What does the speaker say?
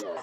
50,000